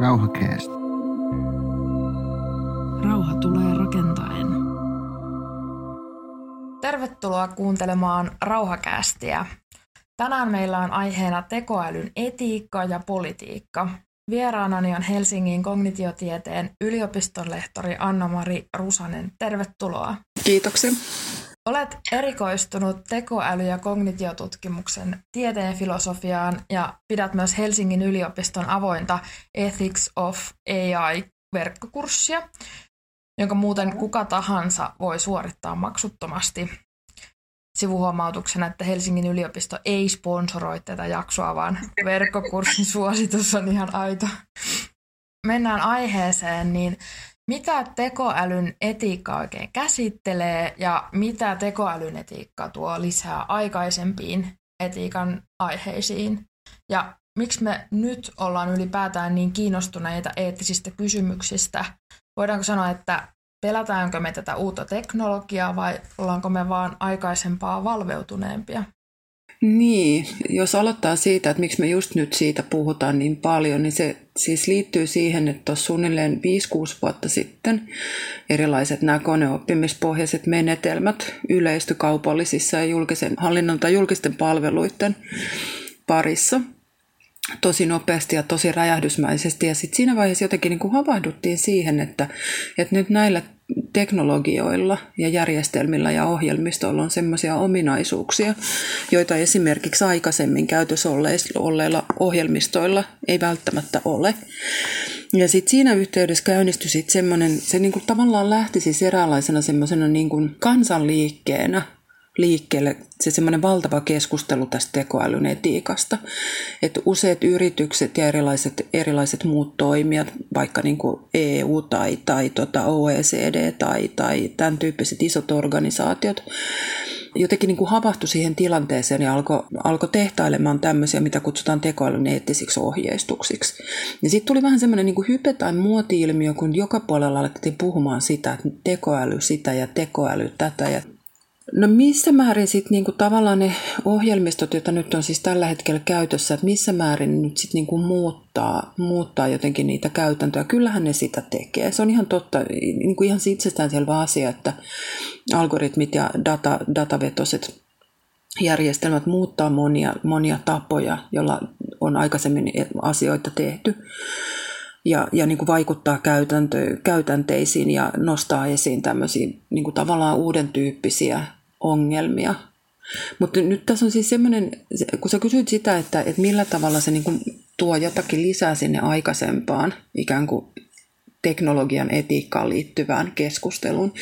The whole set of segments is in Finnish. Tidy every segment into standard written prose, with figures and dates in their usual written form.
Rauhakästi. Rauha tulee rakentaen. Tervetuloa kuuntelemaan Rauhakästiä. Tänään meillä on aiheena tekoälyn etiikka ja politiikka. Vieraanani on Helsingin kognitiotieteen yliopiston lehtori Anna-Mari Rusanen. Tervetuloa. Kiitoksia. Olet erikoistunut tekoäly- ja kognitiotutkimuksen tieteenfilosofiaan ja pidät myös Helsingin yliopiston avointa Ethics of AI-verkkokurssia, jonka muuten kuka tahansa voi suorittaa maksuttomasti. Sivuhuomautuksena, että Helsingin yliopisto ei sponsoroi tätä jaksoa, vaan verkkokurssin suositus on ihan aito. Mennään aiheeseen, niin mitä tekoälyn etiikka oikein käsittelee ja mitä tekoälyn etiikka tuo lisää aikaisempiin etiikan aiheisiin? Ja miksi me nyt ollaan ylipäätään niin kiinnostuneita eettisistä kysymyksistä? Voidaanko sanoa, että pelätäänkö me tätä uutta teknologiaa vai ollaanko me vaan aikaisempaa valveutuneempia? Niin, jos aloittaa siitä, että miksi me just nyt siitä puhutaan niin paljon, niin se siis liittyy siihen, että tuossa suunnilleen 5-6 vuotta sitten erilaiset nämä koneoppimispohjaiset menetelmät yleisty kaupallisissa ja julkisen hallinnon tai julkisten palveluiden parissa tosi nopeasti ja tosi räjähdysmäisesti. Ja sitten siinä vaiheessa jotenkin niin kuin havahduttiin siihen, että nyt näillä teknologioilla ja järjestelmillä ja ohjelmistoilla on semmoisia ominaisuuksia, joita esimerkiksi aikaisemmin käytössä olleilla ohjelmistoilla ei välttämättä ole. Ja sitten siinä yhteydessä käynnistyi sitten semmoinen, se niin kuin tavallaan lähti siis eräänlaisena semmoisena niin kuin kansanliikkeenä liikkeelle se semmoinen valtava keskustelu tästä tekoälyn etiikasta, että useat yritykset ja erilaiset muut toimijat, vaikka niin kuin EU tai OECD tai tämän tyyppiset isot organisaatiot, jotenkin niin kuin havahtui siihen tilanteeseen ja alkoi tehtailemaan tämmöisiä, mitä kutsutaan tekoälyn eettisiksi ohjeistuksiksi. Ja sitten tuli vähän semmoinen niin kuin hype tai muoti-ilmiö, kun joka puolella alettiin puhumaan sitä, että tekoäly sitä ja tekoäly tätä ja no missä määrin sitten niinku tavallaan ne ohjelmistot, joita nyt on siis tällä hetkellä käytössä, että missä määrin nyt sitten niinku muuttaa jotenkin niitä käytäntöjä? Kyllähän ne sitä tekee. Se on ihan totta, niinku ihan itsestäänselvä asia, että algoritmit ja datavetoiset järjestelmät muuttaa monia tapoja, joilla on aikaisemmin asioita tehty. Ja niin kuin vaikuttaa käytänteisiin ja nostaa esiin tämmöisiä niin kuin tavallaan uuden tyyppisiä ongelmia. Mutta nyt tässä on siis semmoinen, kun sä kysyit sitä, että millä tavalla se niin kuin tuo jotakin lisää sinne aikaisempaan ikään kuin teknologian etiikkaan liittyvään keskusteluun,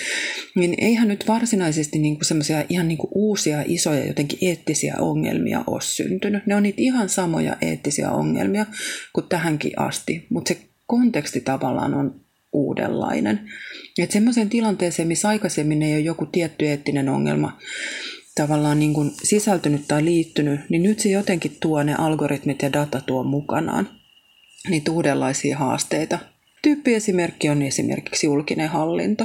niin eihän nyt varsinaisesti niin kuin semmoisia ihan niin kuin uusia, isoja, jotenkin eettisiä ongelmia ole syntynyt. Ne on niitä ihan samoja eettisiä ongelmia kuin tähänkin asti, mutta se konteksti tavallaan on uudenlainen. Että semmoiseen tilanteeseen, missä aikaisemmin ei ole joku tietty eettinen ongelma tavallaan niin kuin sisältynyt tai liittynyt, niin nyt se jotenkin tuo ne algoritmit ja data tuo mukanaan niitä uudenlaisia haasteita. Tyyppiesimerkki on esimerkiksi julkinen hallinto.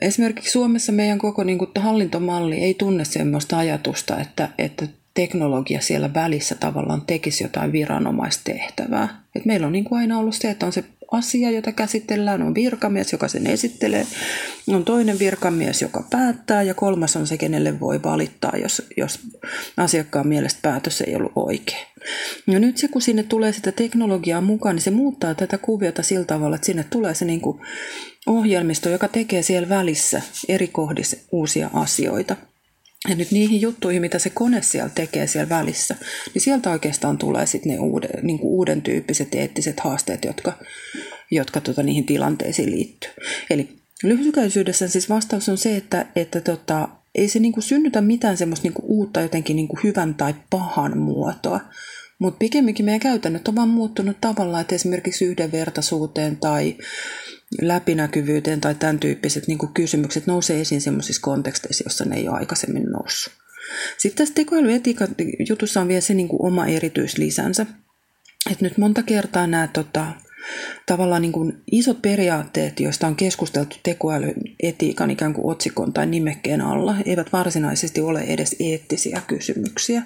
Esimerkiksi Suomessa meidän koko niin kuin, hallintomalli ei tunne sellaista ajatusta, että teknologia siellä välissä tavallaan tekisi jotain viranomaistehtävää. Et meillä on niin kuin aina ollut se, että on se asia, jota käsitellään, on virkamies, joka sen esittelee, on toinen virkamies, joka päättää ja kolmas on se, kenelle voi valittaa, jos asiakkaan mielestä päätös ei ollut oikea. Ja nyt se, kun sinne tulee sitä teknologiaa mukaan, niin se muuttaa tätä kuviota sillä tavalla, että sinne tulee se niin kuin ohjelmisto, joka tekee siellä välissä eri kohdissa uusia asioita. Ja nyt niihin juttuihin, mitä se kone siellä tekee siellä välissä, niin sieltä oikeastaan tulee sitten ne uuden tyyppiset eettiset haasteet, jotka niihin tilanteisiin liittyy. Eli lyhykäisyydessä siis vastaus on se, että ei se niinku synnytä mitään semmoista niinku uutta jotenkin niinku hyvän tai pahan muotoa, mutta pikemminkin meidän käytännöt on vaan muuttunut tavallaan, että esimerkiksi yhdenvertaisuuteen tai läpinäkyvyyteen tai tämän tyyppiset niin kuin kysymykset nousee esiin sellaisissa konteksteissa, joissa ne ei ole aikaisemmin noussut. Sitten tässä tekoälyetiikan jutussa on vielä se niin kuin oma erityislisänsä. Et nyt monta kertaa nämä tavallaan niin kuin isot periaatteet, joista on keskusteltu tekoälyetiikan ikään kuin otsikon tai nimekkeen alla, eivät varsinaisesti ole edes eettisiä kysymyksiä.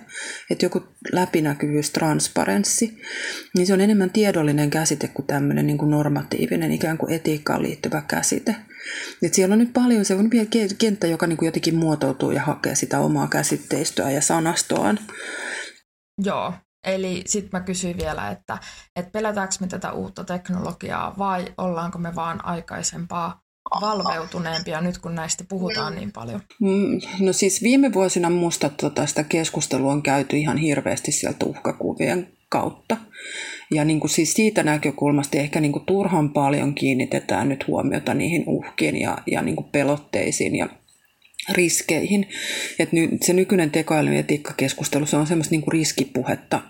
Että joku läpinäkyvyys, transparenssi, niin se on enemmän tiedollinen käsite kuin tämmöinen niin kuin normatiivinen ikään kuin etiikkaan liittyvä käsite. Et siellä on nyt paljon sellainen kenttä, joka niin kuin jotenkin muotoutuu ja hakee sitä omaa käsitteistöä ja sanastoaan. Joo. Eli sitten mä kysyin vielä, että pelätäänkö me tätä uutta teknologiaa vai ollaanko me vaan aikaisempaa valveutuneempia nyt, kun näistä puhutaan niin paljon? No siis viime vuosina musta sitä keskustelua on käyty ihan hirveästi sieltä uhkakuvien kautta. Ja niin kuin siis siitä näkökulmasta ehkä niin kuin turhan paljon kiinnitetään nyt huomiota niihin uhkiin ja niin kuin pelotteisiin ja riskeihin. Että se nykyinen tekoälyetiikkakeskustelu, se on semmoista niinku riskipuhetta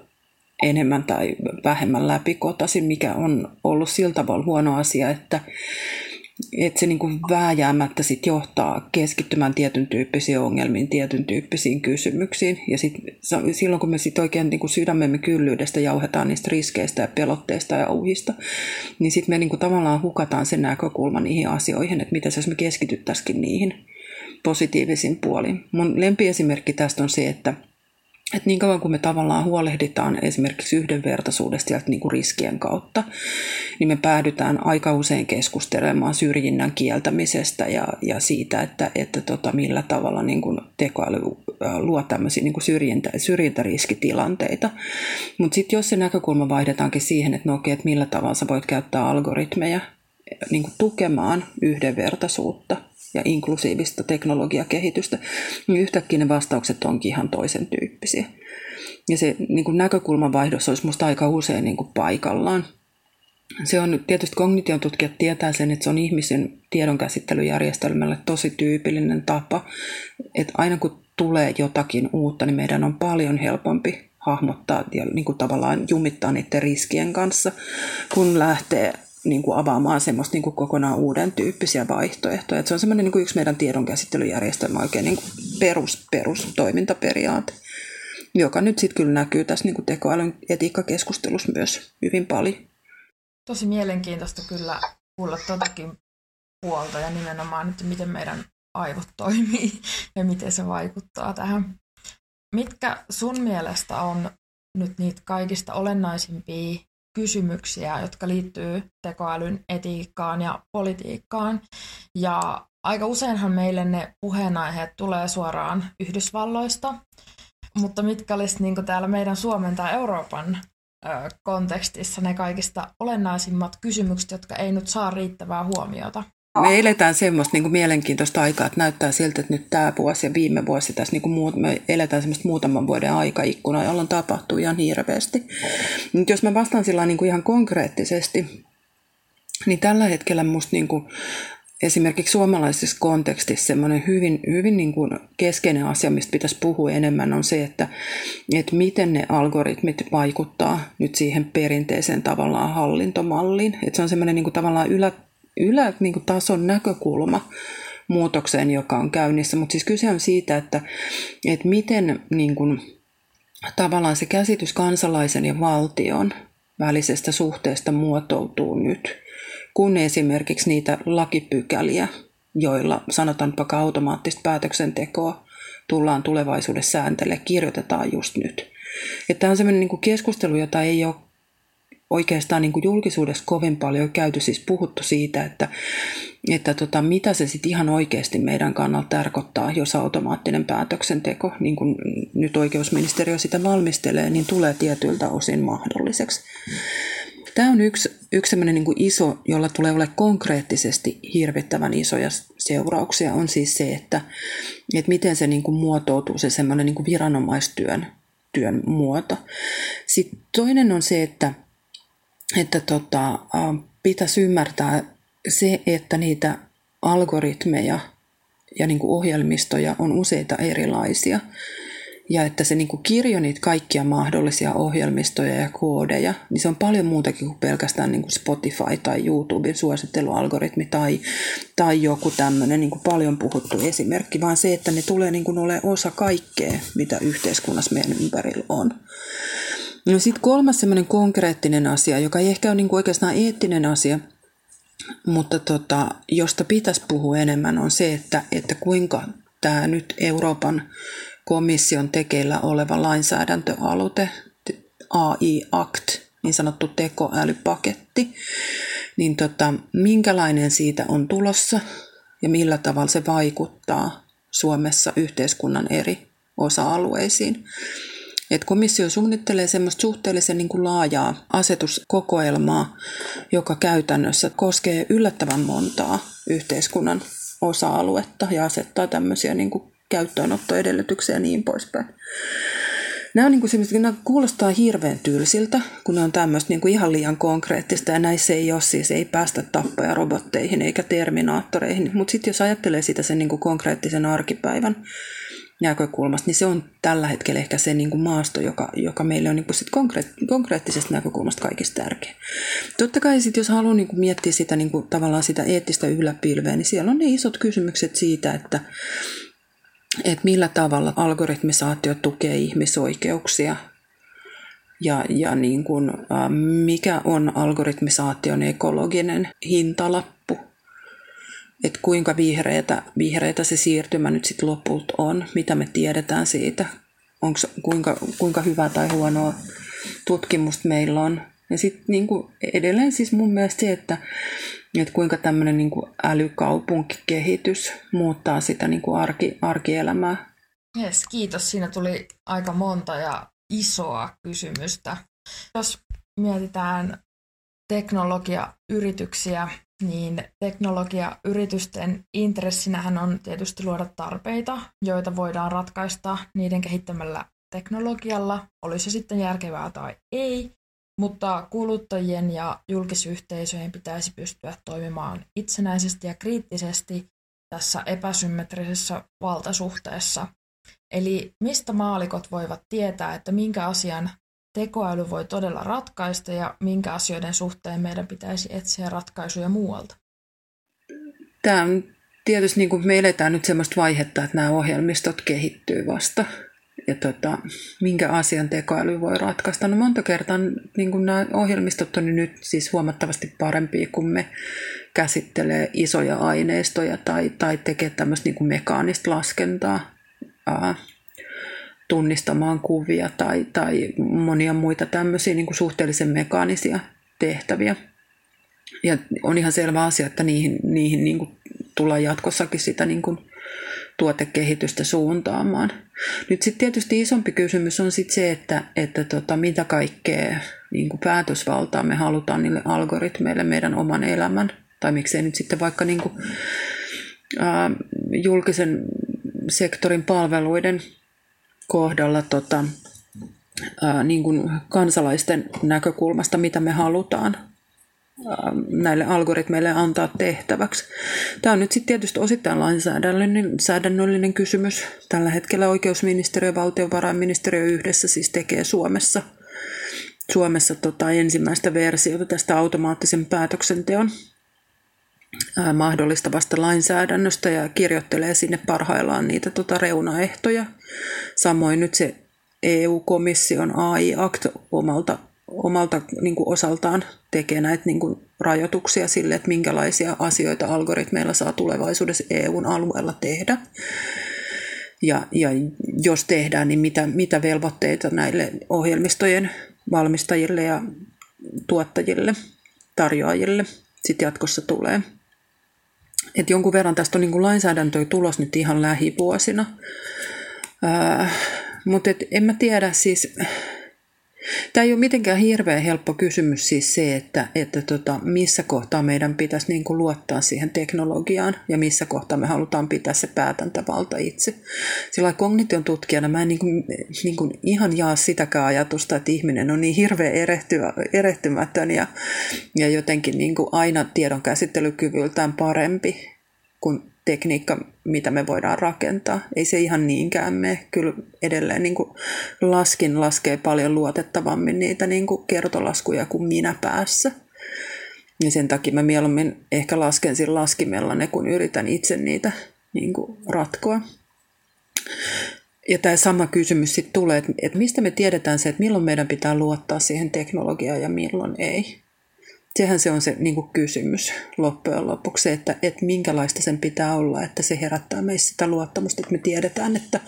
enemmän tai vähemmän läpikotaisin, mikä on ollut sillä tavalla huono asia, että se niinku vääjäämättä sit johtaa keskittymään tietyn tyyppisiin ongelmiin, tietyn tyyppisiin kysymyksiin. Ja sit, silloin kun me sit oikein niinku sydämemme kyllyydestä jauhetaan niistä riskeistä ja pelotteista ja uhista, niin sitten me niinku tavallaan hukataan sen näkökulma niihin asioihin, että mitä jos me keskityttäisikin niihin positiivisin puolin. Mun lempiesimerkki tästä on se, että niin kauan kun me tavallaan huolehditaan esimerkiksi yhdenvertaisuudesta sieltä niin kuin riskien kautta, niin me päädytään aika usein keskustelemaan syrjinnän kieltämisestä ja siitä, että millä tavalla niin kuin tekoäly luo tämmöisiä niin kuin syrjintäriskitilanteita. Mutta sitten jos se näkökulma vaihdetaankin siihen, että no okei, että millä tavalla sä voit käyttää algoritmeja niin kuin tukemaan yhdenvertaisuutta ja inklusiivista teknologiakehitystä, niin yhtäkkiä ne vastaukset onkin ihan toisen tyyppisiä. Ja se niin kuin näkökulmanvaihdos olisi musta aika usein niin kuin paikallaan. Se on tietysti, kognition tutkijat tietää sen, että se on ihmisen tiedonkäsittelyjärjestelmälle tosi tyypillinen tapa, että aina kun tulee jotakin uutta, niin meidän on paljon helpompi hahmottaa ja niin kuin tavallaan jumittaa niiden riskien kanssa, kun lähtee niin kuin avaamaan semmoista niin kuin kokonaan uuden tyyppisiä vaihtoehtoja. Että se on semmoinen niin kuin yksi meidän tiedonkäsittelyjärjestelmä oikein niin kuin perustoimintaperiaate, joka nyt sitten kyllä näkyy tässä niin kuin tekoälyn etiikkakeskustelussa myös hyvin paljon. Tosi mielenkiintoista kyllä kuulla tuotakin puolta ja nimenomaan, että miten meidän aivot toimii ja miten se vaikuttaa tähän. Mitkä sun mielestä on nyt niitä kaikista olennaisimpia kysymyksiä, jotka liittyy tekoälyn etiikkaan ja politiikkaan. Ja aika useinhan meille ne puheenaiheet tulee suoraan Yhdysvalloista, mutta mitkä olisi niin kuin täällä meidän Suomen tai Euroopan kontekstissa ne kaikista olennaisimmat kysymykset, jotka ei nyt saa riittävää huomiota? Me eletään semmoista niin kuin mielenkiintoista aikaa, että näyttää siltä, että nyt tämä vuosi ja viime vuosi tässä niin kuin me eletään semmoista muutaman vuoden aikaikkunaa, jolloin tapahtuu ihan hirveästi. Nyt jos mä vastaan sillä niin kuin ihan konkreettisesti, niin tällä hetkellä musta niin kuin esimerkiksi suomalaisessa kontekstissa semmoinen hyvin niin kuin keskeinen asia, mistä pitäisi puhua enemmän, on se, että miten ne algoritmit vaikuttaa nyt siihen perinteiseen tavallaan hallintomalliin. Että se on semmoinen niin kuin tavallaan niin kuin tason näkökulma muutokseen, joka on käynnissä, mutta siis kyse on siitä, että miten niin kuin, tavallaan se käsitys kansalaisen ja valtion välisestä suhteesta muotoutuu nyt, kun esimerkiksi niitä lakipykäliä, joilla sanotaanpa automaattista päätöksentekoa tullaan tulevaisuudessa sääntelemään, kirjoitetaan just nyt. Että tämä on sellainen niin kuin keskustelu, jota ei ole oikeastaan niin kuin julkisuudessa kovin paljon käyty, siis puhuttu siitä, että mitä se sitten ihan oikeasti meidän kannalta tarkoittaa, jos automaattinen päätöksenteko, niin kuin nyt oikeusministeriö sitä valmistelee, niin tulee tietyiltä osin mahdolliseksi. Tämä on yksi sellainen niin kuin iso, jolla tulee olemaan konkreettisesti hirvittävän isoja seurauksia, on siis se, että miten se niin kuin muotoutuu, se sellainen niin kuin viranomaistyön muoto. Sitten toinen on se, että pitäisi ymmärtää se, että niitä algoritmeja ja niin kuin ohjelmistoja on useita erilaisia. Ja että se niin kuin kirjo niitä kaikkia mahdollisia ohjelmistoja ja koodeja, niin se on paljon muutakin kuin pelkästään niin kuin Spotify tai YouTuben suosittelualgoritmi tai joku tämmöinen niin kuin paljon puhuttu esimerkki, vaan se, että ne tulee niin kuin olemaan osa kaikkea, mitä yhteiskunnassa meidän ympärillä on. No sitten kolmas semmoinen konkreettinen asia, joka ei ehkä ole niin kuin oikeastaan eettinen asia, mutta josta pitäisi puhua enemmän, on se, että kuinka tämä nyt Euroopan komission tekeillä oleva lainsäädäntöaloite, AI Act, niin sanottu tekoälypaketti, niin minkälainen siitä on tulossa ja millä tavalla se vaikuttaa Suomessa yhteiskunnan eri osa-alueisiin. Et komissio suunnittelee semmoista suhteellisen niin kuin laajaa asetuskokoelmaa, joka käytännössä koskee yllättävän montaa yhteiskunnan osa-aluetta ja asettaa tämmöisiä niin kuin käyttöönottoedellytyksiä ja niin poispäin. Nämä, niin kuin, nämä kuulostaa hirveän tylsiltä, kun ne on tämmöistä niin kuin ihan liian konkreettista ja näissä ei ole siis, ei päästä tappaja robotteihin eikä terminaattoreihin, mutta sitten jos ajattelee sitä sen niin kuin konkreettisen arkipäivän näkökulmasta, niin se on tällä hetkellä ehkä se niin kuin maasto, joka meille on niin kuin sit konkreettisesta näkökulmasta kaikista tärkeä. Totta kai sit, jos haluaa niin kuin miettiä sitä, niin kuin, tavallaan sitä eettistä yläpilveä, niin siellä on ne isot kysymykset siitä, että millä tavalla algoritmisaatio tukee ihmisoikeuksia ja niin kuin, mikä on algoritmisaation ekologinen hintalappu. Että kuinka vihreätä se siirtymä nyt sitten lopulta on, mitä me tiedetään siitä, kuinka hyvää tai huonoa tutkimusta meillä on. Ja sitten niinku edelleen siis mun mielestä se, että kuinka tämmöinen niinku älykaupunkikehitys muuttaa sitä niinku arkielämää. Yes, kiitos. Siinä tuli aika monta ja isoa kysymystä. Jos mietitään teknologiayrityksiä, niin teknologiayritysten intressinähän on tietysti luoda tarpeita, joita voidaan ratkaista niiden kehittämällä teknologialla, oli se sitten järkevää tai ei, mutta kuluttajien ja julkisyhteisöjen pitäisi pystyä toimimaan itsenäisesti ja kriittisesti tässä epäsymmetrisessä valtasuhteessa. Eli mistä maallikot voivat tietää, että minkä asian tekoäly voi todella ratkaista ja minkä asioiden suhteen meidän pitäisi etsiä ratkaisuja muualta? Tämä on tietysti, niin kuin me eletään nyt sellaista vaihetta, että nämä ohjelmistot kehittyy vasta. Ja minkä asian tekoäly voi ratkaista? No monta kertaa niin kuin nämä ohjelmistot on nyt siis huomattavasti parempia, kun me käsittelee isoja aineistoja tai tekee tämmöistä niin kuin mekaanista laskentaa tunnistamaan kuvia tai monia muita tämmöisiä niin kuin suhteellisen mekaanisia tehtäviä. Ja on ihan selvä asia, että niihin niin kuin tullaan jatkossakin sitä niin kuin tuotekehitystä suuntaamaan. Nyt sitten tietysti isompi kysymys on sit se, että mitä kaikkea niin kuin päätösvaltaa me halutaan niille algoritmeille meidän oman elämän, tai miksei nyt sitten vaikka niin kuin, julkisen sektorin palveluiden kohdalla niin kuin kansalaisten näkökulmasta, mitä me halutaan näille algoritmeille antaa tehtäväksi. Tämä on nyt sitten tietysti osittain lainsäädännöllinen kysymys. Tällä hetkellä oikeusministeriö ja valtiovarainministeriö yhdessä siis tekee Suomessa ensimmäistä versiota tästä automaattisen päätöksenteon mahdollistavasta lainsäädännöstä ja kirjoittelee sinne parhaillaan niitä reunaehtoja. Samoin nyt se EU-komission AI Act omalta niin kuin osaltaan tekee näitä niin kuin rajoituksia sille, että minkälaisia asioita algoritmeilla saa tulevaisuudessa EUn alueella tehdä. Ja jos tehdään, niin mitä velvoitteita näille ohjelmistojen valmistajille ja tuottajille, tarjoajille sitten jatkossa tulee. Et jonkun verran tästä on niin kuin lainsäädäntöä tulos nyt ihan lähivuosina. Mutta en mä tiedä siis. Tämä ei ole mitenkään hirveän helppo kysymys siis se, että missä kohtaa meidän pitäisi niin kuin luottaa siihen teknologiaan ja missä kohtaa me halutaan pitää se päätäntävalta itse. Sillä kognition tutkijana mä en niin kuin ihan jaa sitäkään ajatusta, että ihminen on niin hirveän erehtymätön ja jotenkin niin kuin aina tiedon käsittelykyvyltään parempi kuin tekniikka, mitä me voidaan rakentaa. Ei se ihan niinkään mene. Kyllä edelleen niin kuin laskee paljon luotettavammin niitä niin kuin kertolaskuja kuin minä päässä. Ja sen takia mä mieluummin ehkä lasken sillä laskimella ne, kun yritän itse niitä niin kuin ratkoa. Ja tämä sama kysymys sitten tulee, että mistä me tiedetään se, että milloin meidän pitää luottaa siihen teknologiaan ja milloin ei. Sehän se on se niin kuin kysymys loppujen lopuksi, se, että minkälaista sen pitää olla, että se herättää meissä sitä luottamusta, että me tiedetään, että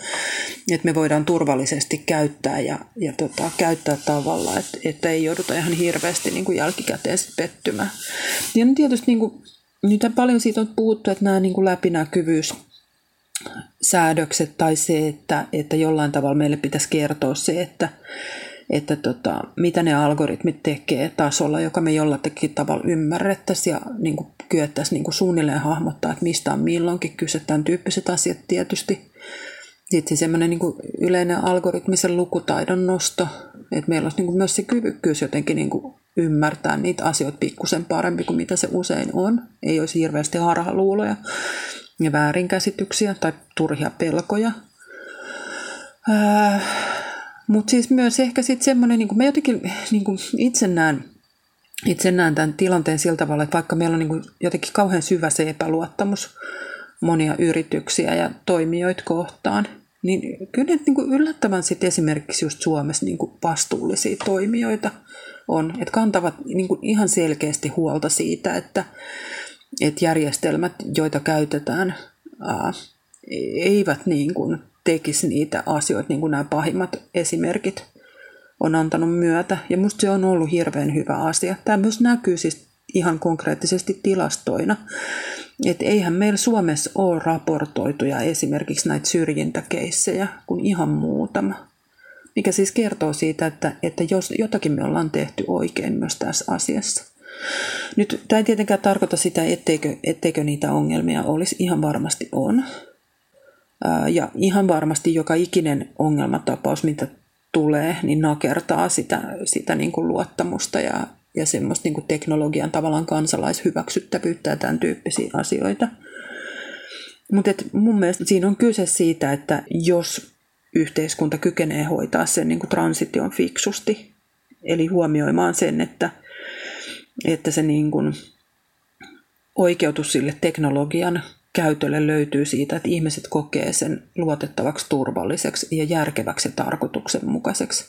me voidaan turvallisesti käyttää ja käyttää tavalla, että ei jouduta ihan hirveästi niin kuin jälkikäteen pettymään. Ja tietysti niin kuin, nyt paljon siitä on puhuttu, että nämä niin kuin läpinäkyvyyssäädökset tai se, että jollain tavalla meille pitäisi kertoa se, että mitä ne algoritmit tekee tasolla, joka me jollakin tavalla ymmärrettäisiin ja niin kuin kyettäisiin niin kuin suunnilleen hahmottaa, että mistä on milloinkin kyse, tämän tyyppiset asiat tietysti. Sitten semmoinen niin kuin yleinen algoritmisen lukutaidon nosto, että meillä olisi niin kuin myös se kyvykkyys jotenkin niin kuin ymmärtää niitä asioita pikkusen parempi kuin mitä se usein on. Ei olisi hirveästi harhaluuloja ja väärinkäsityksiä tai turhia pelkoja. Mutta siis myös ehkä sitten semmoinen, niin mä jotenkin niin itse näen tämän tilanteen sillä tavalla, että vaikka meillä on niin jotenkin kauhean syvä se epäluottamus monia yrityksiä ja toimijoita kohtaan, niin kyllä ne niin yllättävän sitten esimerkiksi just Suomessa niin vastuullisia toimijoita on, että kantavat niin ihan selkeästi huolta siitä, että järjestelmät, joita käytetään, eivät niin kuin tekisi niitä asioita, niin kuin nämä pahimmat esimerkit on antanut myötä. Ja musta se on ollut hirveän hyvä asia. Tämä myös näkyy siis ihan konkreettisesti tilastoina. Että eihän meillä Suomessa ole raportoituja esimerkiksi näitä syrjintäkeissejä kuin ihan muutama. Mikä siis kertoo siitä, että jos jotakin me ollaan tehty oikein myös tässä asiassa. Nyt tämä ei tietenkään tarkoita sitä, etteikö niitä ongelmia olisi. Ihan varmasti on. Ja ihan varmasti joka ikinen ongelmatapaus, mitä tulee, niin nakertaa sitä niin kuin luottamusta ja semmoista niin kuin teknologian tavallaan kansalaishyväksyttävyyttä ja tämän tyyppisiä asioita. Mutta mun mielestä siinä on kyse siitä, että jos yhteiskunta kykenee hoitaa sen niin kuin transition fiksusti, eli huomioimaan sen, että se niin kuin oikeutus sille teknologian käytölle löytyy siitä, että ihmiset kokee sen luotettavaksi, turvalliseksi ja järkeväksi ja tarkoituksenmukaiseksi.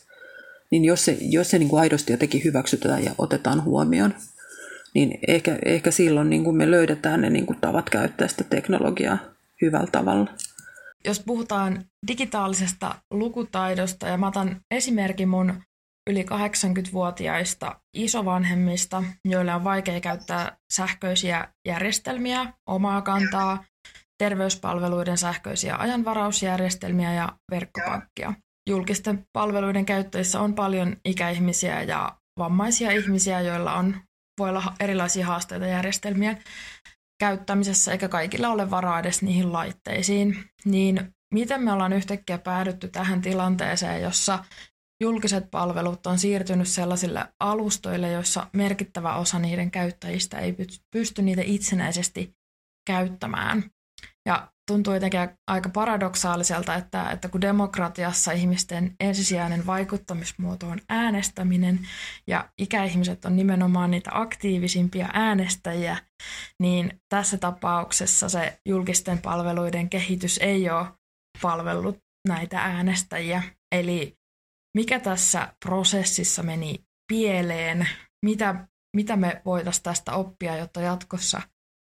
Niin jos se niin kuin aidosti jotenkin hyväksytään ja otetaan huomioon, niin ehkä silloin niin kuin me löydetään ne niin kuin tavat käyttää sitä teknologiaa hyvällä tavalla. Jos puhutaan digitaalisesta lukutaidosta, ja mä otan esimerkin mun yli 80-vuotiaista isovanhemmista, joilla on vaikea käyttää sähköisiä järjestelmiä, omaa kantaa, terveyspalveluiden sähköisiä ajanvarausjärjestelmiä ja verkkopankkia. Julkisten palveluiden käyttäjissä on paljon ikäihmisiä ja vammaisia ihmisiä, joilla voi olla erilaisia haasteita järjestelmien käyttämisessä, eikä kaikilla ole varaa edes niihin laitteisiin. Niin miten me ollaan yhtäkkiä päädytty tähän tilanteeseen, jossa julkiset palvelut on siirtynyt sellaisille alustoille, joissa merkittävä osa niiden käyttäjistä ei pysty niitä itsenäisesti käyttämään. Ja tuntuu jotenkin aika paradoksaaliselta, että kun demokratiassa ihmisten ensisijainen vaikuttamismuoto on äänestäminen ja ikäihmiset on nimenomaan niitä aktiivisimpia äänestäjiä, niin tässä tapauksessa se julkisten palveluiden kehitys ei ole palvellut näitä äänestäjiä. Eli mikä tässä prosessissa meni pieleen? Mitä me voitaisiin tästä oppia, jotta jatkossa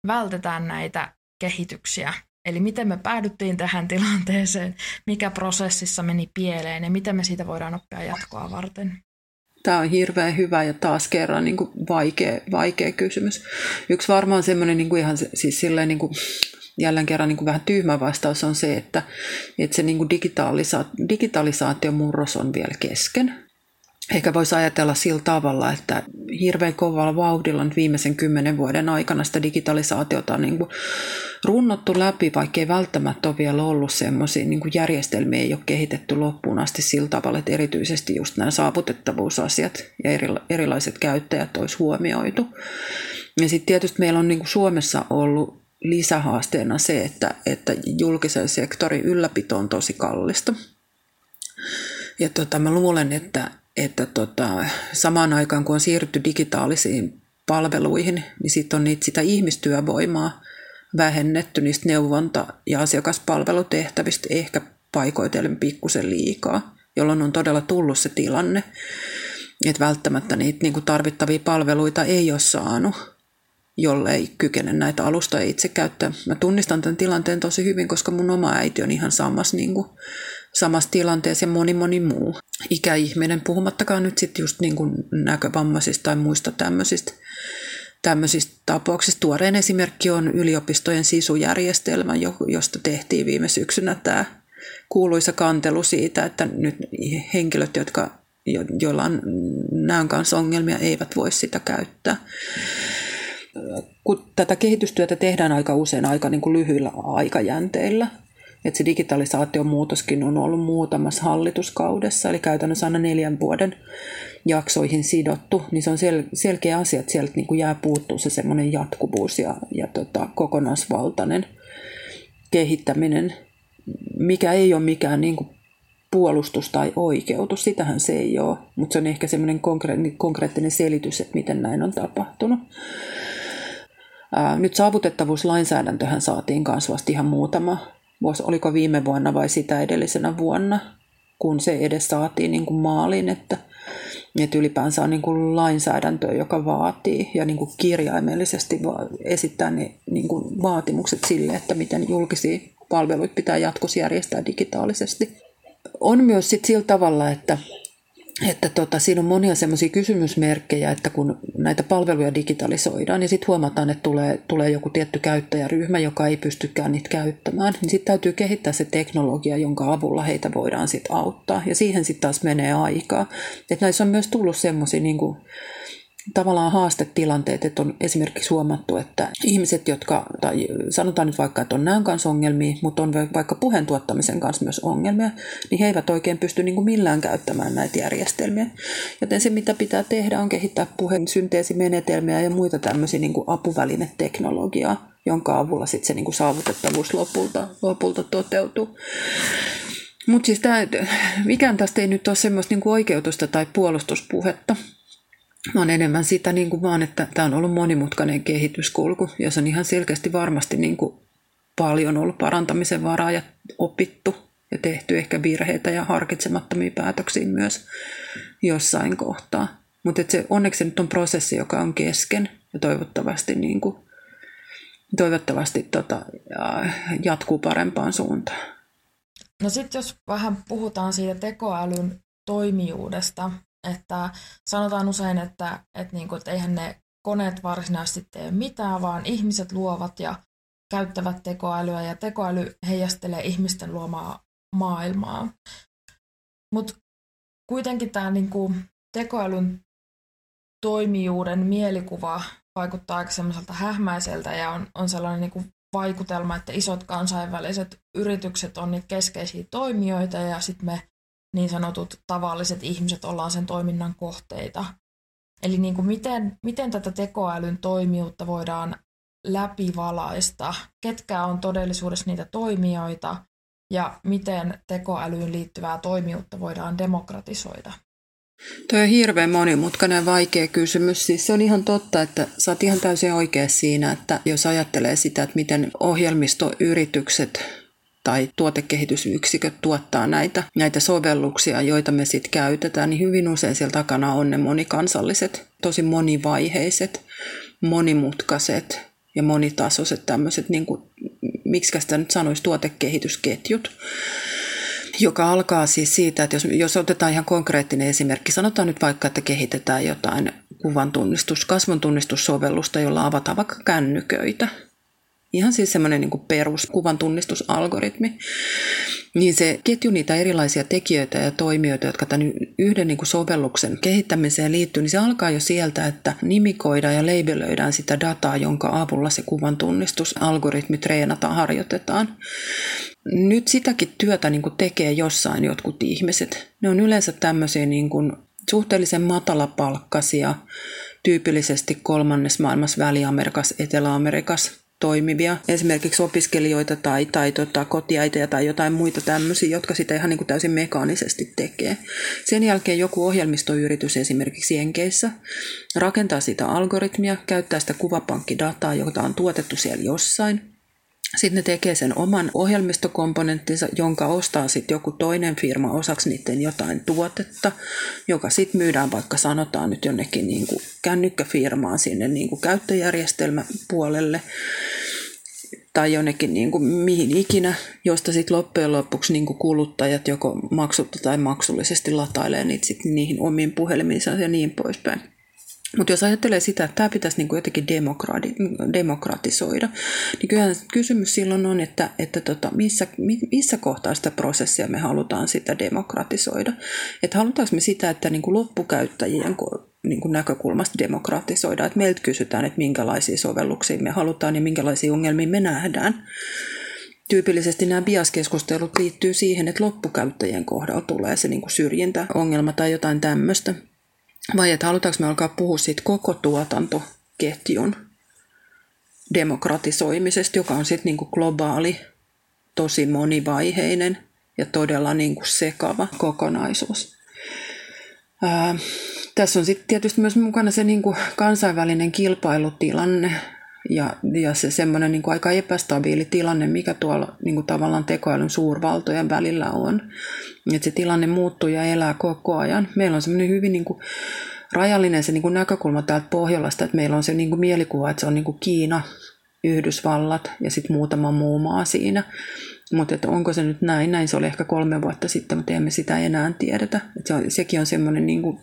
vältetään näitä kehityksiä? Eli miten me päädyttiin tähän tilanteeseen? Mikä prosessissa meni pieleen ja miten me siitä voidaan oppia jatkoa varten? Tämä on hirveän hyvä ja taas kerran niin kuin vaikea kysymys. Yksi varmaan semmoinen niin kuin ihan siis silleen niin kuin jälleen kerran niin kuin vähän tyhmä vastaus on se, että se niin kuin digitalisaatiomurros on vielä kesken. Ehkä voisi ajatella sillä tavalla, että hirveän kovalla vauhdilla nyt viimeisen 10 vuoden aikana sitä digitalisaatiota on niin kuin runnottu läpi, vaikka ei välttämättä ole vielä ollut semmoisia, niin kuin järjestelmiä ei ole kehitetty loppuun asti sillä tavalla, että erityisesti just nämä saavutettavuusasiat ja erilaiset käyttäjät olisi huomioitu. Ja sitten tietysti meillä on niin kuin Suomessa ollut lisähaasteena se, että julkisen sektorin ylläpito on tosi kallista. Ja mä luulen, että samaan aikaan kun on siirrytty digitaalisiin palveluihin, niin sitten on sitä ihmistyövoimaa vähennetty niistä neuvonta- ja asiakaspalvelutehtävistä ehkä paikoitellen pikkusen liikaa, jolloin on todella tullut se tilanne, että välttämättä niitä niinku tarvittavia palveluita ei ole saanut, jollei kykene näitä alustoja itse käyttää. Mä tunnistan tämän tilanteen tosi hyvin, koska mun oma äiti on ihan samassa tilanteessa ja moni muu ikäihminen, puhumattakaan nyt sitten just niin kuin näkövammaisista tai muista tämmöisistä tapauksista. Tuorein esimerkki on yliopistojen SISU-järjestelmä, josta tehtiin viime syksynä tämä kuuluisa kantelu siitä, että nyt henkilöt, joilla on näön kanssa ongelmia, eivät voi sitä käyttää. Kun tätä kehitystyötä tehdään aika usein aika niin kuin lyhyillä aikajänteillä, että se digitalisaation muutoskin on ollut muutamassa hallituskaudessa, eli käytännössä aina 4 vuoden jaksoihin sidottu, niin se on selkeä asia, että sieltä niin kuin jää puuttuu se semmoinen jatkuvuus ja kokonaisvaltainen kehittäminen, mikä ei ole mikään niin kuin puolustus tai oikeutus, sitähän se ei ole, mutta se on ehkä semmoinen konkreettinen selitys, että miten näin on tapahtunut. Nyt saavutettavuuslainsäädäntöhän saatiin kasvasti ihan muutama vuosi, oliko viime vuonna vai sitä edellisenä vuonna, kun se edes saatiin niin kuin maaliin, että ylipäänsä on niin kuin lainsäädäntöä, joka vaatii ja niin kuin kirjaimellisesti esittää ne niin kuin vaatimukset sille, että miten julkisia palveluita pitää jatkossa järjestää digitaalisesti. On myös sit sillä tavalla, että siinä on monia semmoisia kysymysmerkkejä, että kun näitä palveluja digitalisoidaan ja sitten huomataan, että tulee joku tietty käyttäjäryhmä, joka ei pystykään niitä käyttämään, niin sitten täytyy kehittää se teknologia, jonka avulla heitä voidaan sitten auttaa. Ja siihen sitten taas menee aikaa. Et näissä on myös tullut semmoisia niinku tavallaan haastetilanteet, että on esimerkiksi huomattu, että ihmiset, jotka, tai sanotaan nyt vaikka, että on näön kanssa ongelmia, mutta on vaikka puheen tuottamisen kanssa myös ongelmia, niin he eivät oikein pysty niin kuin millään käyttämään näitä järjestelmiä. Joten se, mitä pitää tehdä, on kehittää puheen synteesimenetelmiä ja muita tämmöisiä niin kuin apuvälineteknologiaa, jonka avulla sitten se niin kuin saavutettavuus lopulta toteutuu. Mutta siis ikään tästä ei nyt ole semmoista niin kuin oikeutusta tai puolustuspuhetta. On enemmän sitä niin kuin vaan, että tämä on ollut monimutkainen kehityskulku, ja se on ihan selkeästi varmasti niin kuin paljon ollut parantamisen varaa ja opittu ja tehty ehkä virheitä ja harkitsemattomia päätöksiä myös jossain kohtaa. Mutta onneksi se nyt on prosessi, joka on kesken ja toivottavasti jatkuu parempaan suuntaan. No sitten jos vähän puhutaan siitä tekoälyn toimijuudesta, että sanotaan usein, että eihän ne koneet varsinaisesti tee mitään, vaan ihmiset luovat ja käyttävät tekoälyä, ja tekoäly heijastelee ihmisten luomaa maailmaa. Mutta kuitenkin tämä niinku tekoälyn toimijuuden mielikuva vaikuttaa aika semmoiselta hähmäiseltä, ja on sellainen niinku vaikutelma, että isot kansainväliset yritykset on niitä keskeisiä toimijoita, ja sitten me niin sanotut tavalliset ihmiset ollaan sen toiminnan kohteita. Eli niin kuin miten tätä tekoälyn toimijuutta voidaan läpivalaista? Ketkä on todellisuudessa niitä toimijoita? Ja miten tekoälyyn liittyvää toimijuutta voidaan demokratisoida? Tuo on hirveän monimutkainen ja vaikea kysymys. Siis se on ihan totta, että sä oot ihan täysin oikea siinä, että jos ajattelee sitä, että miten ohjelmistoyritykset tai tuotekehitysyksiköt tuottaa näitä sovelluksia, joita me sitten käytetään, niin hyvin usein siellä takana on ne monikansalliset, tosi monivaiheiset, monimutkaiset ja monitasoiset tämmöiset, niin kuin, miksikä sitä nyt sanoisi, tuotekehitysketjut, joka alkaa siis siitä, että jos otetaan ihan konkreettinen esimerkki, sanotaan nyt vaikka, että kehitetään jotain kasvontunnistussovellusta, jolla avataan vaikka kännyköitä, ihan siis semmoinen niin kuin peruskuvan tunnistusalgoritmi, niin se ketju niitä erilaisia tekijöitä ja toimijoita, jotka tämän yhden niin kuin sovelluksen kehittämiseen liittyy, niin se alkaa jo sieltä, että nimikoidaan ja labelöidään sitä dataa, jonka avulla se kuvan tunnistusalgoritmi treenataan, harjoitetaan. Nyt sitäkin työtä niin kuin tekee jossain jotkut ihmiset. Ne on yleensä tämmöisiä niin kuin suhteellisen matalapalkkaisia, tyypillisesti kolmannes maailmassa, Väli-Amerikassa, Etelä-Amerikassa toimivia, esimerkiksi opiskelijoita tai kotiäitejä tai jotain muita tämmöisiä, jotka sitä ihan niin kuin täysin mekaanisesti tekee. Sen jälkeen joku ohjelmistoyritys esimerkiksi Jenkeissä rakentaa sitä algoritmia, käyttää sitä kuvapankkidataa, jota on tuotettu siellä jossain, Sitten ne tekee sen oman ohjelmistokomponenttinsa, jonka ostaa sitten joku toinen firma osaksi niiden jotain tuotetta, joka sitten myydään vaikka sanotaan nyt jonnekin niin kuin kännykkäfirmaan sinne niin kuin käyttöjärjestelmäpuolelle tai jonnekin niin kuin mihin ikinä, josta sitten loppujen lopuksi niin kuin kuluttajat joko maksutta tai maksullisesti latailee niitä sitten niihin omiin puhelimiinsa ja niin poispäin. Mutta jos ajattelee sitä, että tämä pitäisi niinku jotenkin demokratisoida, niin kyllähän kysymys silloin on, että missä kohtaa sitä prosessia me halutaan sitä demokratisoida. Että halutaanko me sitä, että niinku loppukäyttäjien niinku näkökulmasta demokratisoida, että meiltä kysytään, että minkälaisia sovelluksia me halutaan ja minkälaisia ongelmia me nähdään. Tyypillisesti nämä biaskeskustelut liittyy siihen, että loppukäyttäjien kohdalla tulee se niinku syrjintäongelma tai jotain tämmöistä. Vai että halutaanko me alkaa puhua siitä koko tuotantoketjun demokratisoimisesta, joka on sitten niinku globaali, tosi monivaiheinen ja todella niinku sekava kokonaisuus. Tässä on sitten tietysti myös mukana se niinku kansainvälinen kilpailutilanne ja se semmoinen niinku aika epästabiili tilanne, mikä tuolla niinku tavallaan tekoälyn suurvaltojen välillä on. Että se tilanne muuttuu ja elää koko ajan. Meillä on semmoinen hyvin niin kuin rajallinen se niin kuin näkökulma täältä Pohjolasta, että meillä on se niin kuin mielikuva, että se on niin kuin Kiina, Yhdysvallat ja sitten muutama muu maa siinä. Mutta onko se nyt näin? Näin se oli ehkä 3 vuotta sitten, mutta emme sitä enää tiedetä. Sekin on semmoinen... Niin kuin...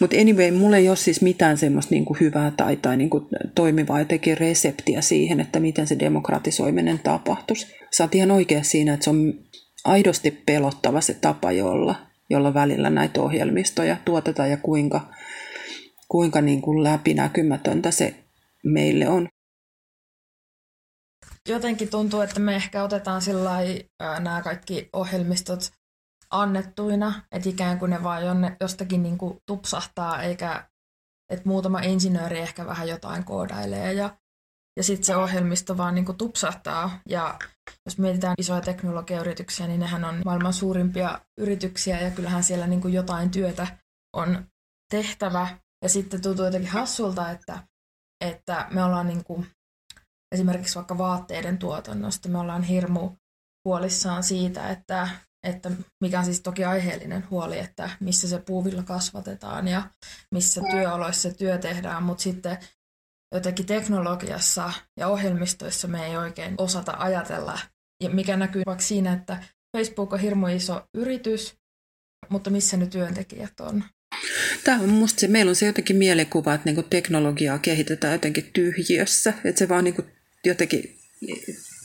Mutta anyway, mulla ei ole siis mitään semmoista niin kuin hyvää tai niin kuin toimivaa jotenkin reseptiä siihen, että miten se demokratisoiminen tapahtuisi. Sä oot ihan oikea siinä, että se on... aidosti pelottava se tapa, jolla välillä näitä ohjelmistoja tuotetaan ja kuinka niin kuin läpinäkymätöntä se meille on. Jotenkin tuntuu, että me ehkä otetaan sillai, nämä kaikki ohjelmistot annettuina, että ikään kuin ne vaan jostakin niin kuin tupsahtaa, eikä että muutama insinööri ehkä vähän jotain koodailee ja sitten se ohjelmisto vaan niin kuin tupsahtaa. Ja jos mietitään isoja teknologiayrityksiä, niin nehän on maailman suurimpia yrityksiä ja kyllähän siellä niin kuin jotain työtä on tehtävä. Ja sitten tuntuu jotenkin hassulta, että me ollaan niin kuin, esimerkiksi vaikka vaatteiden tuotannosta, me ollaan hirmu huolissaan siitä, että mikä on siis toki aiheellinen huoli, että missä se puuvilla kasvatetaan ja missä työoloissa se työ tehdään, mutta sitten jotenkin teknologiassa ja ohjelmistoissa me ei oikein osata ajatella. Ja mikä näkyy vaikka siinä, että Facebook on hirmu iso yritys, mutta missä ne työntekijät on? Tämä on musta se, meillä on se jotenkin mielikuva, että niinku teknologiaa kehitetään jotenkin tyhjiössä. Että se vaan niinku jotenkin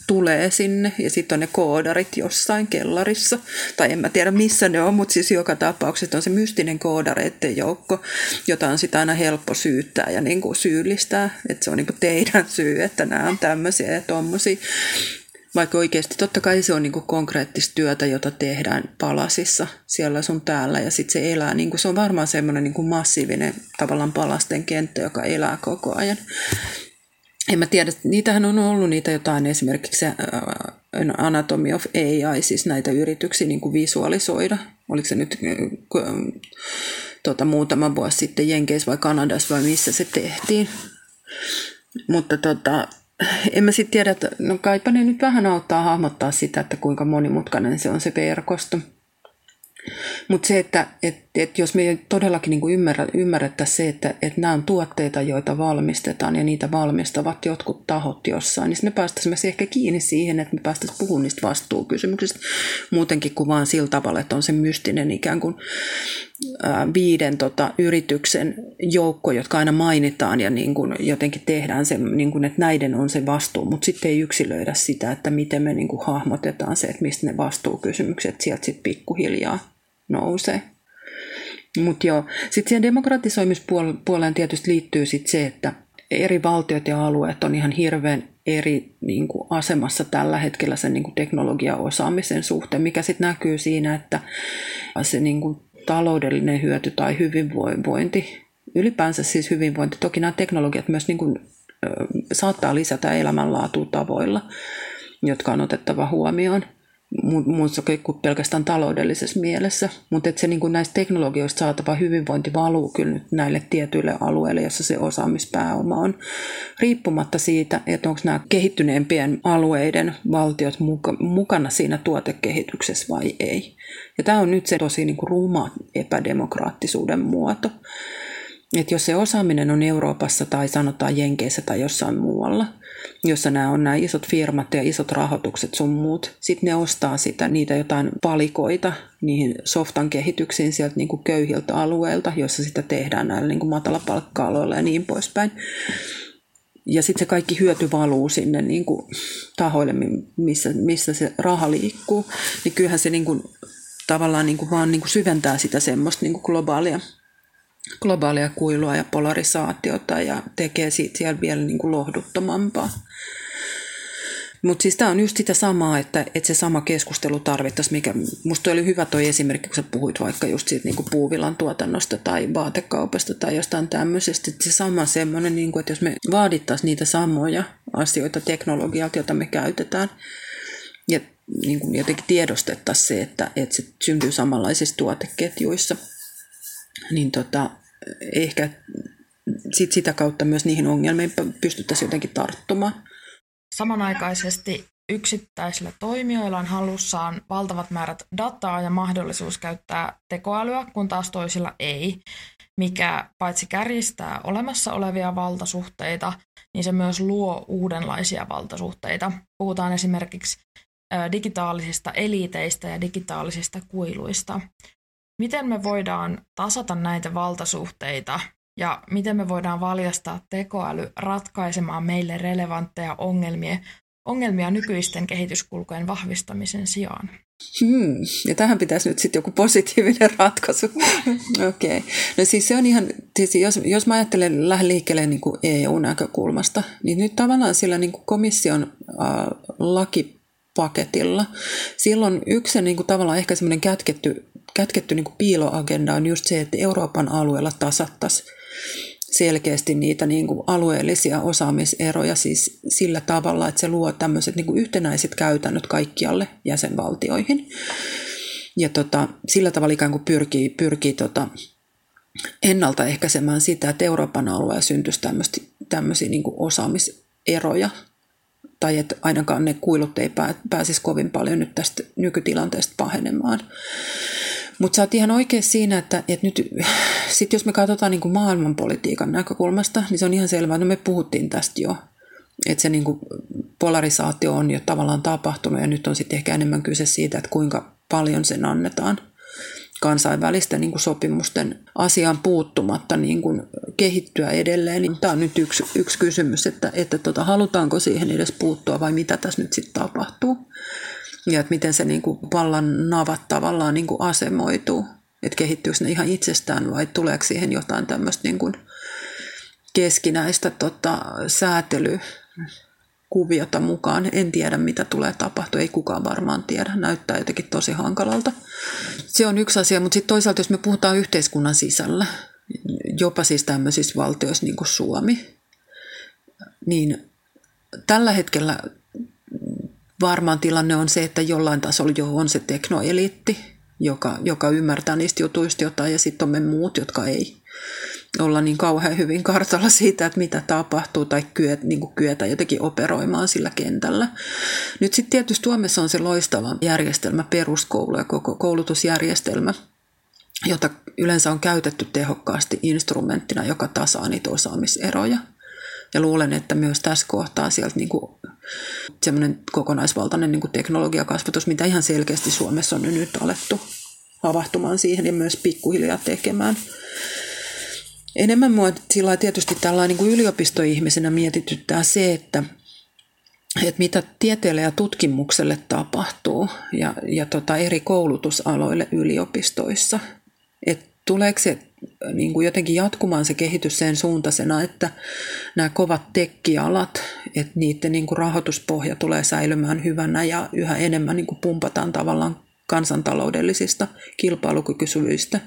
tulee sinne ja sitten on ne koodarit jossain kellarissa. Tai en mä tiedä missä ne on, mutta siis joka tapauksessa on se mystinen koodareiden joukko, jota on sitä aina helppo syyttää ja niinku syyllistää. Että se on niinku teidän syy, että nämä on tämmöisiä ja tommosia. Vaikka oikeasti totta kai se on niinku konkreettista työtä, jota tehdään palasissa siellä sun täällä ja sitten se elää. Niinku, se on varmaan semmoinen niinku massiivinen tavallaan palasten kenttä, joka elää koko ajan. En mä tiedä, niitähän on ollut niitä jotain esimerkiksi Anatomy of AI, siis näitä yrityksiä niin kuin visualisoida. Oliko se nyt muutama vuosi sitten Jenkeissä vai Kanadassa vai missä se tehtiin. Mutta en mä sitten tiedä, että no kaipa ne nyt vähän auttaa hahmottaa sitä, että kuinka monimutkainen se on se verkosto. Mutta se, että jos me ei todellakin niinku ymmärrettäisiin se, että nämä on tuotteita, joita valmistetaan ja niitä valmistavat jotkut tahot jossain, niin me päästäisiin ehkä kiinni siihen, että me päästäisiin puhumaan niistä vastuukysymyksistä muutenkin kuin vaan sillä tavalla, että on se mystinen ikään kuin 5 yrityksen joukko, jotka aina mainitaan ja niin kuin jotenkin tehdään se, niin kuin, että näiden on se vastuu, mutta sitten ei yksilöidä sitä, että miten me niin kuin hahmotetaan se, että mistä ne vastuukysymykset sieltä sitten pikkuhiljaa nousee. Mutta joo, sitten siihen demokratisoimispuoleen tietysti liittyy sitten se, että eri valtiot ja alueet on ihan hirveän eri niin kuin asemassa tällä hetkellä sen niin kuin teknologiaosaamisen suhteen, mikä sitten näkyy siinä, että se niin kuin taloudellinen hyöty tai hyvinvointi, ylipäänsä siis hyvinvointi, toki nämä teknologiat myös niin kuin, saattaa lisätä elämänlaatua tavoilla, jotka on otettava huomioon. muussakin kuin pelkästään taloudellisessa mielessä. Mutta se niin kuin näistä teknologioista saatava hyvinvointi valuu kyllä nyt näille tietyille alueille, jossa se osaamispääoma on. Riippumatta siitä, että onko nämä kehittyneempien alueiden valtiot mukana siinä tuotekehityksessä vai ei. Ja tämä on nyt se tosi niin kuin ruma epädemokraattisuuden muoto. Että jos se osaaminen on Euroopassa tai sanotaan Jenkeissä tai jossain muualla, jossa nämä on nämä isot firmat ja isot rahoitukset sun muut, sitten ne ostaa sitä, niitä jotain palikoita niihin softan kehityksiin sieltä niin kuin köyhiltä alueilta, joissa sitä tehdään näillä niin kuin matalapalkka-aloilla ja niin poispäin. Ja sitten se kaikki hyöty valuu sinne niin kuin tahoille, missä se raha liikkuu. Niin kyllähän se niin kuin, tavallaan niin kuin vaan niin kuin syventää sitä semmoista niin kuin globaalia kuilua ja polarisaatiota ja tekee siitä siellä vielä niin kuin lohduttomampaa. Mutta siis tämä on just sitä samaa, että se sama keskustelu tarvittaisiin, mikä musta oli hyvä toi esimerkki, kun sä puhuit vaikka just siitä niin kuin puuvilan tuotannosta tai vaatekaupasta tai jostain tämmöisestä. Se sama semmoinen, niin kuin, että jos me vaadittaisiin niitä samoja asioita teknologialta, joita me käytetään, ja niin kuin jotenkin tiedostettaisiin se, että se syntyy samanlaisissa tuoteketjuissa, niin ehkä sitä kautta myös niihin ongelmiin pystyttäisiin jotenkin tarttumaan. Samanaikaisesti yksittäisillä toimijoilla on halussaan valtavat määrät dataa ja mahdollisuus käyttää tekoälyä, kun taas toisilla ei, mikä paitsi kärjistää olemassa olevia valtasuhteita, niin se myös luo uudenlaisia valtasuhteita. Puhutaan esimerkiksi digitaalisista eliiteistä ja digitaalisista kuiluista. Miten me voidaan tasata näitä valtasuhteita ja miten me voidaan valjastaa tekoäly ratkaisemaan meille relevantteja ongelmia nykyisten kehityskulkujen vahvistamisen sijaan? Ja tähän pitäisi nyt sitten joku positiivinen ratkaisu. Okei. No siis se on ihan, siis jos mä ajattelen, lähden liikkeelle niin kuin EU-näkökulmasta, niin nyt tavallaan sillä niin kuin komission lakipaketilla, silloin yksi niin kuin tavallaan ehkä semmoinen kätketty niin kuin piiloagenda on just se, että Euroopan alueella tasattaisiin selkeästi niitä niin kuin alueellisia osaamiseroja siis sillä tavalla, että se luo tämmöiset niin kuin yhtenäiset käytännöt kaikkialle jäsenvaltioihin. Ja sillä tavalla ikään kuin pyrkii ennaltaehkäisemään sitä, että Euroopan alueella syntyisi tämmöisiä niin kuin osaamiseroja. Tai että ainakaan ne kuilut ei pääsisi kovin paljon nyt tästä nykytilanteesta pahenemaan. Mutta sä oot ihan oikein siinä, että nyt sit jos me katsotaan niin kuin maailmanpolitiikan näkökulmasta, niin se on ihan selvää, että me puhuttiin tästä jo. Että se niin kuin polarisaatio on jo tavallaan tapahtunut ja nyt on sitten ehkä enemmän kyse siitä, että kuinka paljon sen annetaan kansainvälisten niin kuin sopimusten asiaan puuttumatta niin kuin kehittyä edelleen. Tämä on nyt yksi kysymys, että halutaanko siihen edes puuttua vai mitä tässä nyt sitten tapahtuu. Ja että miten se niin kuin vallan navat tavallaan niin kuin asemoituu. Että kehittyykö ne ihan itsestään vai tuleeko siihen jotain tämmöistä niin kuin keskinäistä säätelykuviota mukaan. En tiedä mitä tulee tapahtua, ei kukaan varmaan tiedä. Näyttää jotenkin tosi hankalalta. Se on yksi asia, mutta sitten toisaalta jos me puhutaan yhteiskunnan sisällä, jopa siis tämmöisissä valtioissa niin kuin Suomi, niin tällä hetkellä varmaan tilanne on se, että jollain tasolla jo on se teknoeliitti, joka ymmärtää niistä jutuista jotain, ja sitten on me muut, jotka ei olla niin kauhean hyvin kartalla siitä, että mitä tapahtuu, tai kyetä jotenkin operoimaan sillä kentällä. Nyt sitten tietysti Suomessa on se loistava järjestelmä, peruskoulu ja koko koulutusjärjestelmä, jota yleensä on käytetty tehokkaasti instrumenttina, joka tasaa niitä osaamiseroja. Ja luulen, että myös tässä kohtaa sieltä niin kuin semmoinen kokonaisvaltainen niin kuin teknologiakasvatus, mitä ihan selkeästi Suomessa on nyt alettu havahtumaan siihen ja myös pikkuhiljaa tekemään. Enemmän mua sillä tietysti tällainen niin yliopistoihmisenä mietityttää se, että mitä tieteelle ja tutkimukselle tapahtuu ja eri koulutusaloille yliopistoissa. Että tuleeko se niin kuin jotenkin jatkumaan se kehitys sen suuntaisena, että nämä kovat tekkialat, että niiden niin kuin rahoituspohja tulee säilymään hyvänä ja yhä enemmän niin kuin pumpataan tavallaan kansantaloudellisista kilpailukykysyistä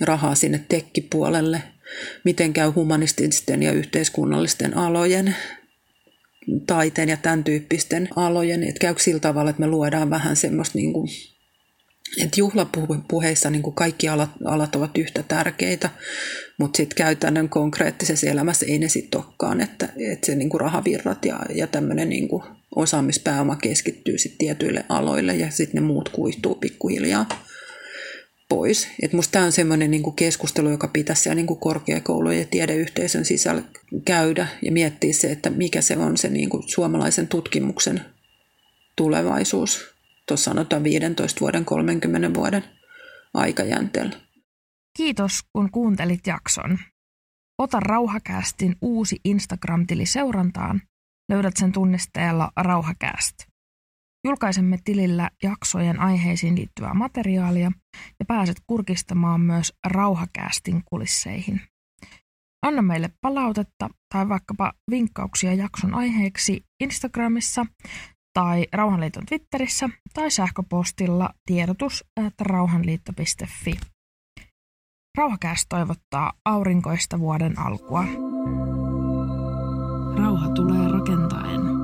rahaa sinne tekkipuolelle, miten käy humanististen ja yhteiskunnallisten alojen, taiteen ja tämän tyyppisten alojen, että käykö sillä tavalla, että me luodaan vähän semmoista, niin kuin, että juhlapuheissa niin kuin kaikki alat ovat yhtä tärkeitä, mutta sitten käytännön konkreettisessa elämässä ei ne sitten olekaan, että se niin kuin rahavirrat ja tämmöinen niin kuin osaamispääoma keskittyy sitten tietyille aloille ja sitten ne muut kuihtuu pikkuhiljaa pois. Et musta tämä on semmoinen niinku keskustelu, joka pitäisi siellä niinku korkeakoulujen ja tiedeyhteisön sisällä käydä ja miettiä se, että mikä se on se niinku suomalaisen tutkimuksen tulevaisuus. Tuossa sanotaan 15 vuoden, 30 vuoden aikajänteellä. Kiitos, kun kuuntelit jakson. Ota Rauhakästin uusi Instagram-tili seurantaan. Löydät sen tunnisteella Rauhakäst. Julkaisemme tilillä jaksojen aiheisiin liittyvää materiaalia ja pääset kurkistamaan myös Rauhakästin kulisseihin. Anna meille palautetta tai vaikkapa vinkkauksia jakson aiheeksi Instagramissa tai Rauhanliiton Twitterissä tai sähköpostilla tiedotus@rauhanliitto.fi. Rauhakäst toivottaa aurinkoista vuoden alkua. Rauha tulee rakentaen.